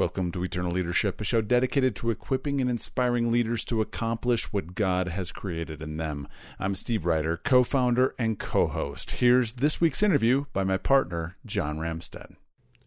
Welcome to Eternal Leadership, a show dedicated to equipping and inspiring leaders to accomplish what God has created in them. I'm Steve Ryder, co-founder and co-host. Here's this week's interview by my partner, John Ramstad.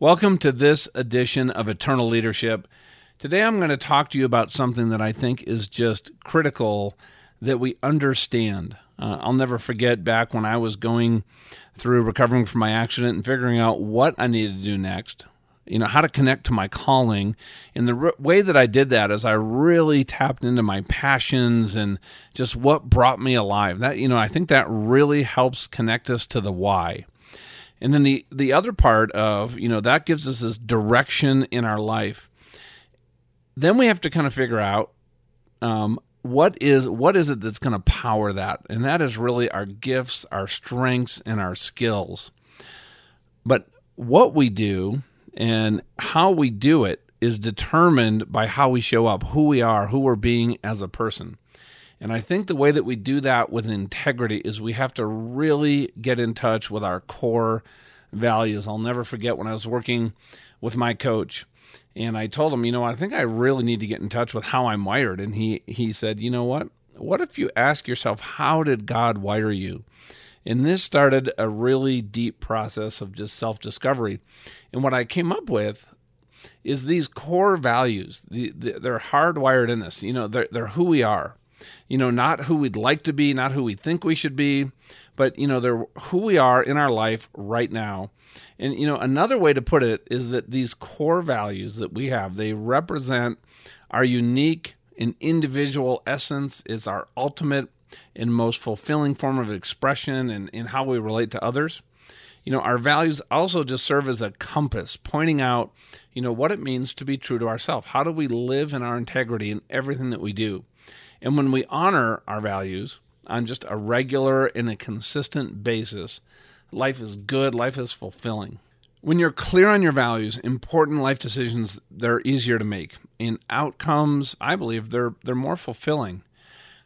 Welcome to this edition of Eternal Leadership. Today I'm going to talk to you about something that I think is just critical that we understand. I'll never forget back when I was going through recovering from my accident and figuring out what I needed to do next, how to connect to my calling. And the way that I did that is I really tapped into my passions and just what brought me alive. That, I think that really helps connect us to the why. And then the other part of, that gives us this direction in our life. Then we have to kind of figure out, What is it that's going to power that? And that is really our gifts, our strengths, and our skills. But what we do and how we do it is determined by how we show up, who we are, who we're being as a person. And I think the way that we do that with integrity is we have to really get in touch with our core values. I'll never forget when I was working with my coach, and I told him, I think I really need to get in touch with how I'm wired. And he said, what if you ask yourself, how did God wire you? And this started a really deep process of just self-discovery. And what I came up with is these core values. They're hardwired in us. They're who we are. Not who we'd like to be, not who we think we should be, but, they're who we are in our life right now. And, another way to put it is that these core values that we have, they represent our unique and individual essence. It's our ultimate and most fulfilling form of expression and in how we relate to others. Our values also just serve as a compass, pointing out, what it means to be true to ourselves. How do we live in our integrity in everything that we do? And when we honor our values on just a regular and a consistent basis, life is good, life is fulfilling. When you're clear on your values, important life decisions, they're easier to make. And outcomes, I believe, they're more fulfilling.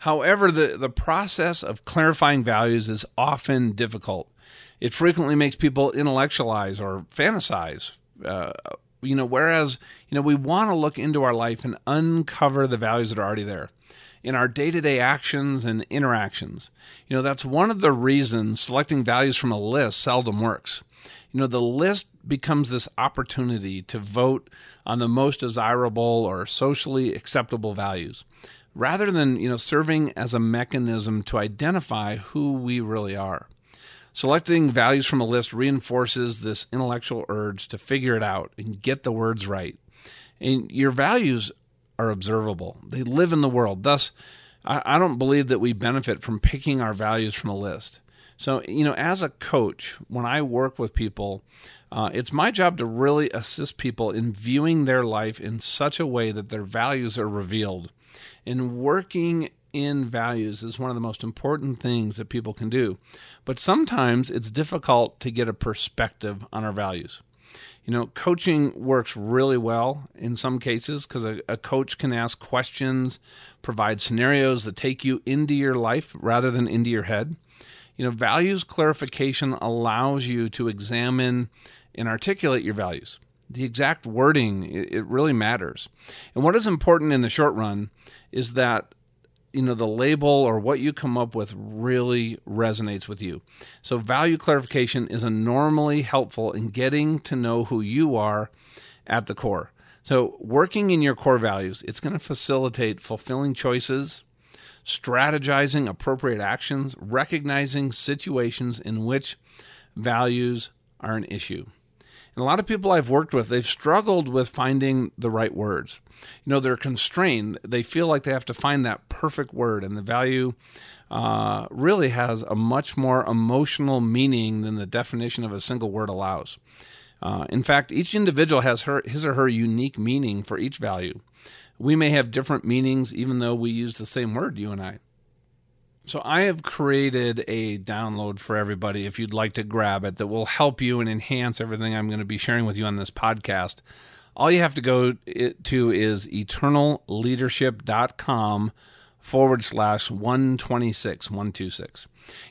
However, the process of clarifying values is often difficult. It frequently makes people intellectualize or fantasize, whereas, we want to look into our life and uncover the values that are already there in our day-to-day actions and interactions. That's one of the reasons selecting values from a list seldom works. The list becomes this opportunity to vote on the most desirable or socially acceptable values, rather than, serving as a mechanism to identify who we really are. Selecting values from a list reinforces this intellectual urge to figure it out and get the words right. And your values are observable. They live in the world. Thus, I don't believe that we benefit from picking our values from a list. So, as a coach, when I work with people, it's my job to really assist people in viewing their life in such a way that their values are revealed. And working in values is one of the most important things that people can do. But sometimes it's difficult to get a perspective on our values. Coaching works really well in some cases because a coach can ask questions, provide scenarios that take you into your life rather than into your head. Values clarification allows you to examine and articulate your values. The exact wording, it really matters. And what is important in the short run is that the label or what you come up with really resonates with you. So value clarification is enormously helpful in getting to know who you are at the core. So working in your core values, it's going to facilitate fulfilling choices, strategizing appropriate actions, recognizing situations in which values are an issue. And a lot of people I've worked with, they've struggled with finding the right words. They're constrained. They feel like they have to find that perfect word, and the value really has a much more emotional meaning than the definition of a single word allows. In fact, each individual has his or her unique meaning for each value. We may have different meanings even though we use the same word, you and I. So I have created a download for everybody, if you'd like to grab it, that will help you and enhance everything I'm going to be sharing with you on this podcast. All you have to go to is eternalleadership.com/126.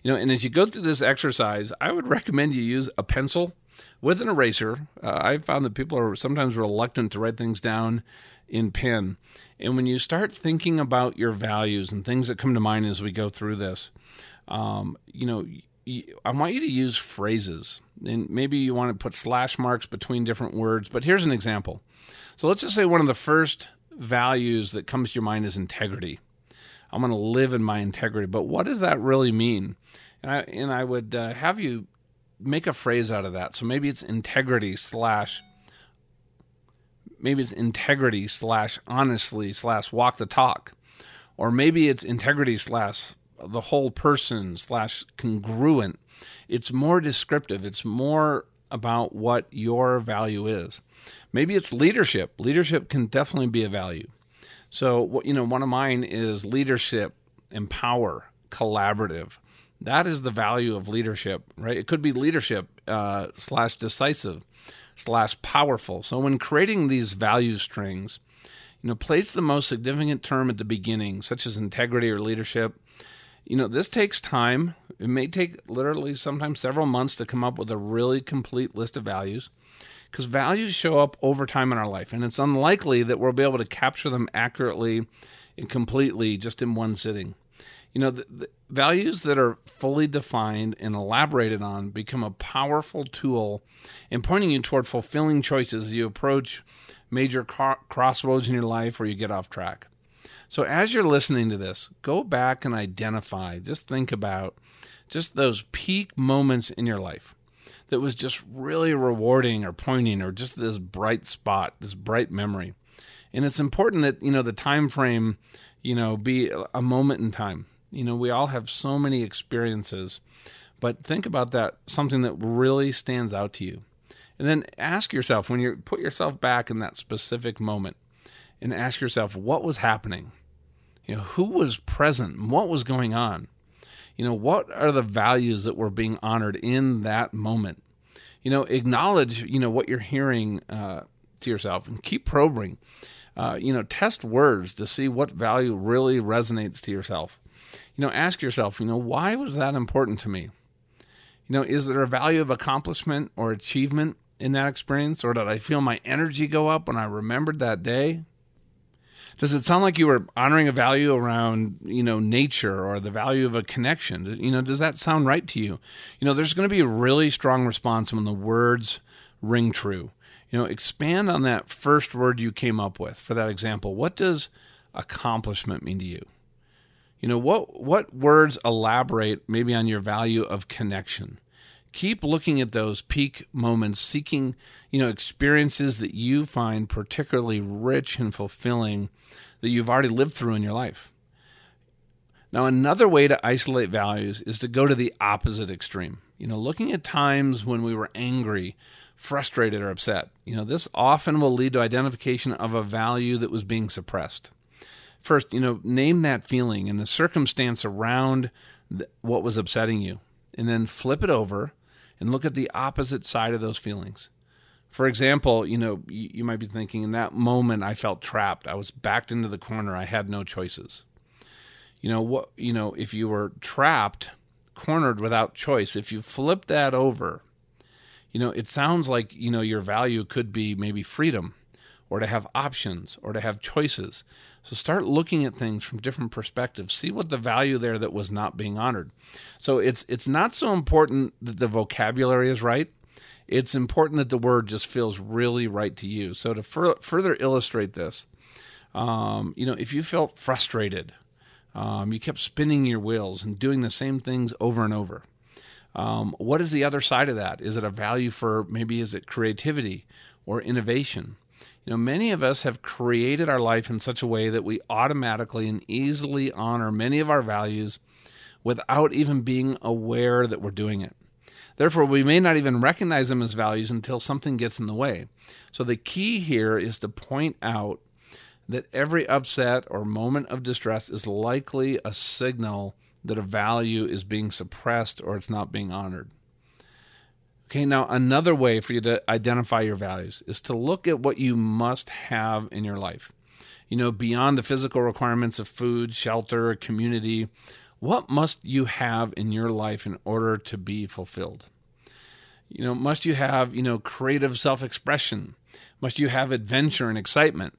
And as you go through this exercise, I would recommend you use a pencil with an eraser. I've found that people are sometimes reluctant to write things down in pen. And when you start thinking about your values and things that come to mind as we go through this, I want you to use phrases. And maybe you want to put slash marks between different words, but here's an example. So let's just say one of the first values that comes to your mind is integrity. I'm going to live in my integrity. But what does that really mean? And I would have you make a phrase out of that. So maybe it's integrity/honestly/walk the talk. Or maybe it's integrity/the whole person/congruent. It's more descriptive. It's more about what your value is. Maybe it's leadership. Leadership can definitely be a value. So, one of mine is leadership, empower, collaborative. That is the value of leadership, right? It could be leadership/decisive/powerful. So when creating these value strings, place the most significant term at the beginning, such as integrity or leadership. This takes time. It may take literally sometimes several months to come up with a really complete list of values, because values show up over time in our life, and it's unlikely that we'll be able to capture them accurately and completely just in one sitting. The values that are fully defined and elaborated on become a powerful tool in pointing you toward fulfilling choices as you approach major crossroads in your life or you get off track. So as you're listening to this, go back and identify, just think about just those peak moments in your life that was just really rewarding or pointing or just this bright spot, this bright memory. And it's important that, the time frame, be a moment in time. We all have so many experiences, but think about that, something that really stands out to you. And then ask yourself, when you put yourself back in that specific moment, and ask yourself, what was happening? Who was present? What was going on? What are the values that were being honored in that moment? Acknowledge, what you're hearing to yourself and keep probing. Test words to see what value really resonates to yourself. Ask yourself, why was that important to me? Is there a value of accomplishment or achievement in that experience? Or did I feel my energy go up when I remembered that day? Does it sound like you were honoring a value around, nature or the value of a connection? Does that sound right to you? There's going to be a really strong response when the words ring true. Expand on that first word you came up with for that example. What does accomplishment mean to you? What words elaborate maybe on your value of connection? Keep looking at those peak moments, seeking, experiences that you find particularly rich and fulfilling that you've already lived through in your life. Now, another way to isolate values is to go to the opposite extreme. Looking at times when we were angry, frustrated, or upset. This often will lead to identification of a value that was being suppressed. First, name that feeling and the circumstance around what was upsetting you, and then flip it over and look at the opposite side of those feelings. For example, you might be thinking, in that moment, I felt trapped. I was backed into the corner. I had no choices. If you were trapped, cornered without choice, if you flip that over, it sounds like, your value could be maybe freedom, or to have options, or to have choices. So start looking at things from different perspectives. See what the value there that was not being honored. So it's not so important that the vocabulary is right. It's important that the word just feels really right to you. So to further illustrate this, if you felt frustrated, you kept spinning your wheels and doing the same things over and over. What is the other side of that? Is it a value for, maybe is it creativity or innovation? Many of us have created our life in such a way that we automatically and easily honor many of our values without even being aware that we're doing it. Therefore, we may not even recognize them as values until something gets in the way. So the key here is to point out that every upset or moment of distress is likely a signal that a value is being suppressed or it's not being honored. Okay, now another way for you to identify your values is to look at what you must have in your life. Beyond the physical requirements of food, shelter, community, what must you have in your life in order to be fulfilled? You know, must you have, you know, creative self-expression? Must you have adventure and excitement?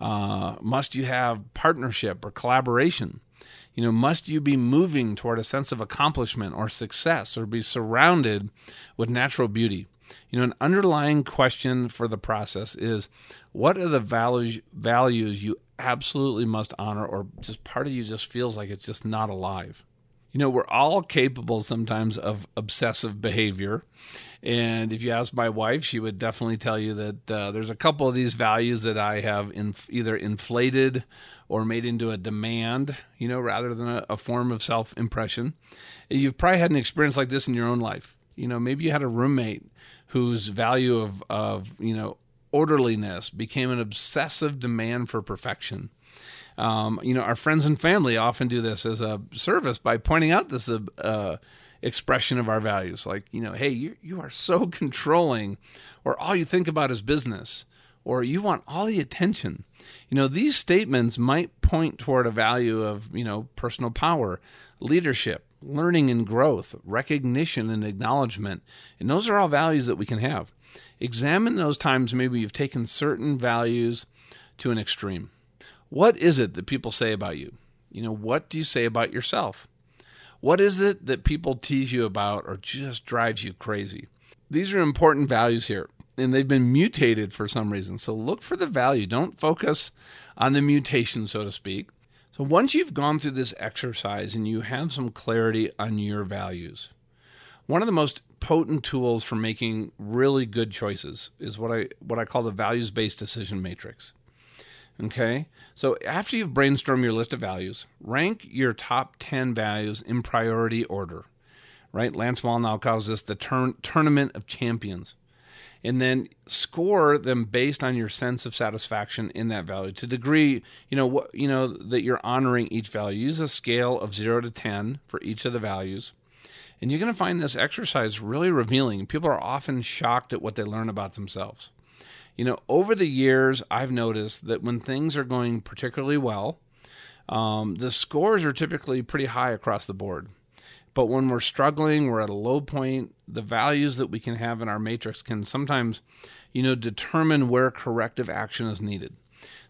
Must you have partnership or collaboration? You know, must you be moving toward a sense of accomplishment or success, or be surrounded with natural beauty? You know, an underlying question for the process is, what are the values you absolutely must honor, or just part of you just feels like it's just not alive? You know, we're all capable sometimes of obsessive behavior. And if you ask my wife, she would definitely tell you that there's a couple of these values that I have either inflated or made into a demand, you know, rather than a form of self-impression. You've probably had an experience like this in your own life. You know, maybe you had a roommate whose value of you know, orderliness became an obsessive demand for perfection. You know, our friends and family often do this as a service by pointing out this expression of our values. Like, you know, hey, you are so controlling, or all you think about is business, or you want all the attention. You know, these statements might point toward a value of, you know, personal power, leadership, learning and growth, recognition and acknowledgement. And those are all values that we can have. Examine those times maybe you've taken certain values to an extreme. What is it that people say about you? You know, what do you say about yourself? What is it that people tease you about or just drives you crazy? These are important values here, and they've been mutated for some reason. So look for the value. Don't focus on the mutation, so to speak. So once you've gone through this exercise and you have some clarity on your values, one of the most potent tools for making really good choices is what I call the values-based decision matrix. Okay, so after you've brainstormed your list of values, rank your top 10 values in priority order, right? Lance Wallnau calls this the tournament of champions. And then score them based on your sense of satisfaction in that value, to the degree, you know, what, you know, that you're honoring each value. Use a scale of 0 to 10 for each of the values. And you're going to find this exercise really revealing. People are often shocked at what they learn about themselves. You know, over the years, I've noticed that when things are going particularly well, the scores are typically pretty high across the board. But when we're struggling, we're at a low point, the values that we can have in our matrix can sometimes, you know, determine where corrective action is needed.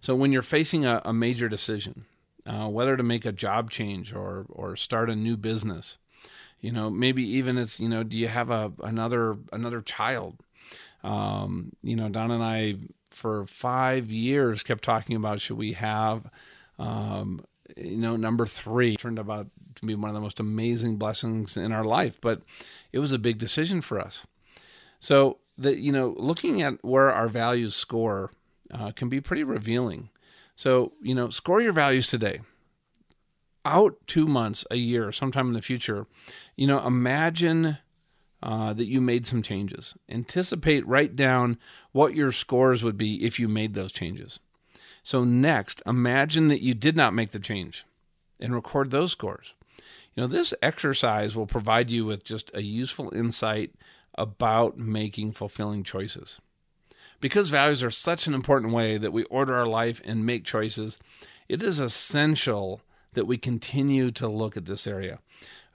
So when you're facing a major decision, whether to make a job change or start a new business, you know, maybe even it's, you know, do you have another child? You know, Don and I for 5 years kept talking about, should we have, you know, number 3 turned out to be one of the most amazing blessings in our life, but it was a big decision for us. So that, you know, looking at where our values score, can be pretty revealing. So, you know, score your values today. Out 2 months, a year, sometime in the future, you know, imagine that you made some changes. Anticipate, write down what your scores would be if you made those changes. So next, imagine that you did not make the change and record those scores. You know, this exercise will provide you with just a useful insight about making fulfilling choices. Because values are such an important way that we order our life and make choices, it is essential that we continue to look at this area.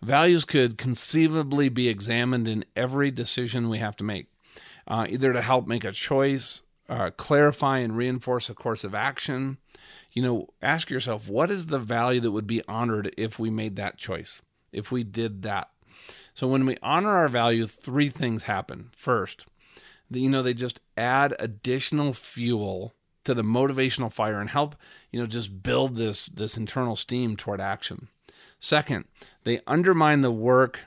Values could conceivably be examined in every decision we have to make, either to help make a choice, clarify and reinforce a course of action. You know, ask yourself, what is the value that would be honored if we made that choice, if we did that? So when we honor our value, 3 things happen. First, you know, they just add additional fuel to the motivational fire and help, you know, just build this internal steam toward action. Second, they undermine the work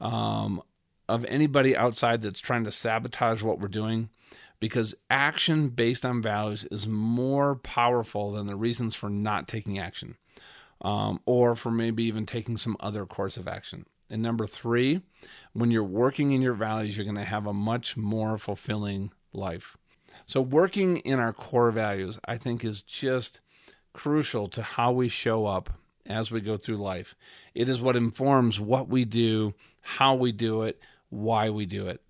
of anybody outside that's trying to sabotage what we're doing, because action based on values is more powerful than the reasons for not taking action or for maybe even taking some other course of action. And number 3, when you're working in your values, you're going to have a much more fulfilling life. So working in our core values, I think, is just crucial to how we show up as we go through life. It is what informs what we do, how we do it, why we do it.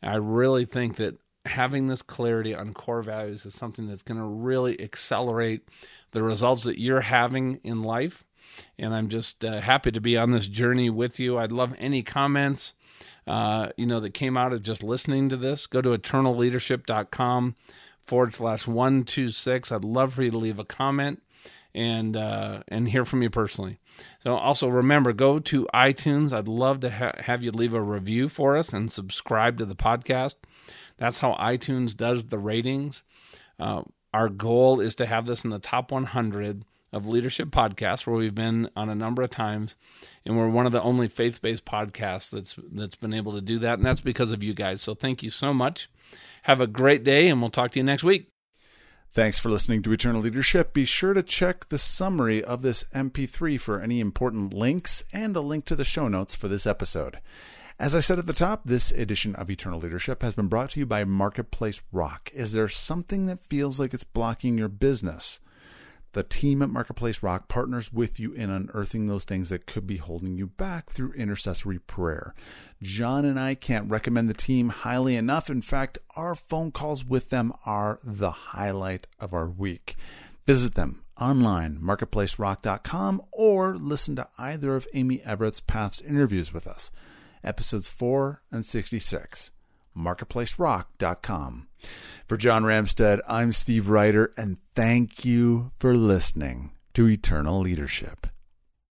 And I really think that having this clarity on core values is something that's going to really accelerate the results that you're having in life. And I'm just happy to be on this journey with you. I'd love any comments. that came out of just listening to this, go to eternalleadership.com/126. I'd love for you to leave a comment and hear from you personally. So also remember, go to iTunes. I'd love to have you leave a review for us and subscribe to the podcast. That's how iTunes does the ratings. Our goal is to have this in the top 100 of leadership podcasts, where we've been on a number of times, and we're one of the only faith-based podcasts that's been able to do that, and that's because of you guys. So thank you so much. Have a great day, and we'll talk to you next week. Thanks for listening to Eternal Leadership. Be sure to check the summary of this MP3 for any important links and a link to the show notes for this episode. As I said at the top, this edition of Eternal Leadership has been brought to you by Marketplace Rock. Is there something that feels like it's blocking your business? The team at Marketplace Rock partners with you in unearthing those things that could be holding you back through intercessory prayer. John and I can't recommend the team highly enough. In fact, our phone calls with them are the highlight of our week. Visit them online, MarketplaceRock.com, or listen to either of Amy Everett's past interviews with us, episodes 4 and 66. MarketplaceRock.com. For John Ramstad, I'm Steve Ryder, and thank you for listening to Eternal Leadership.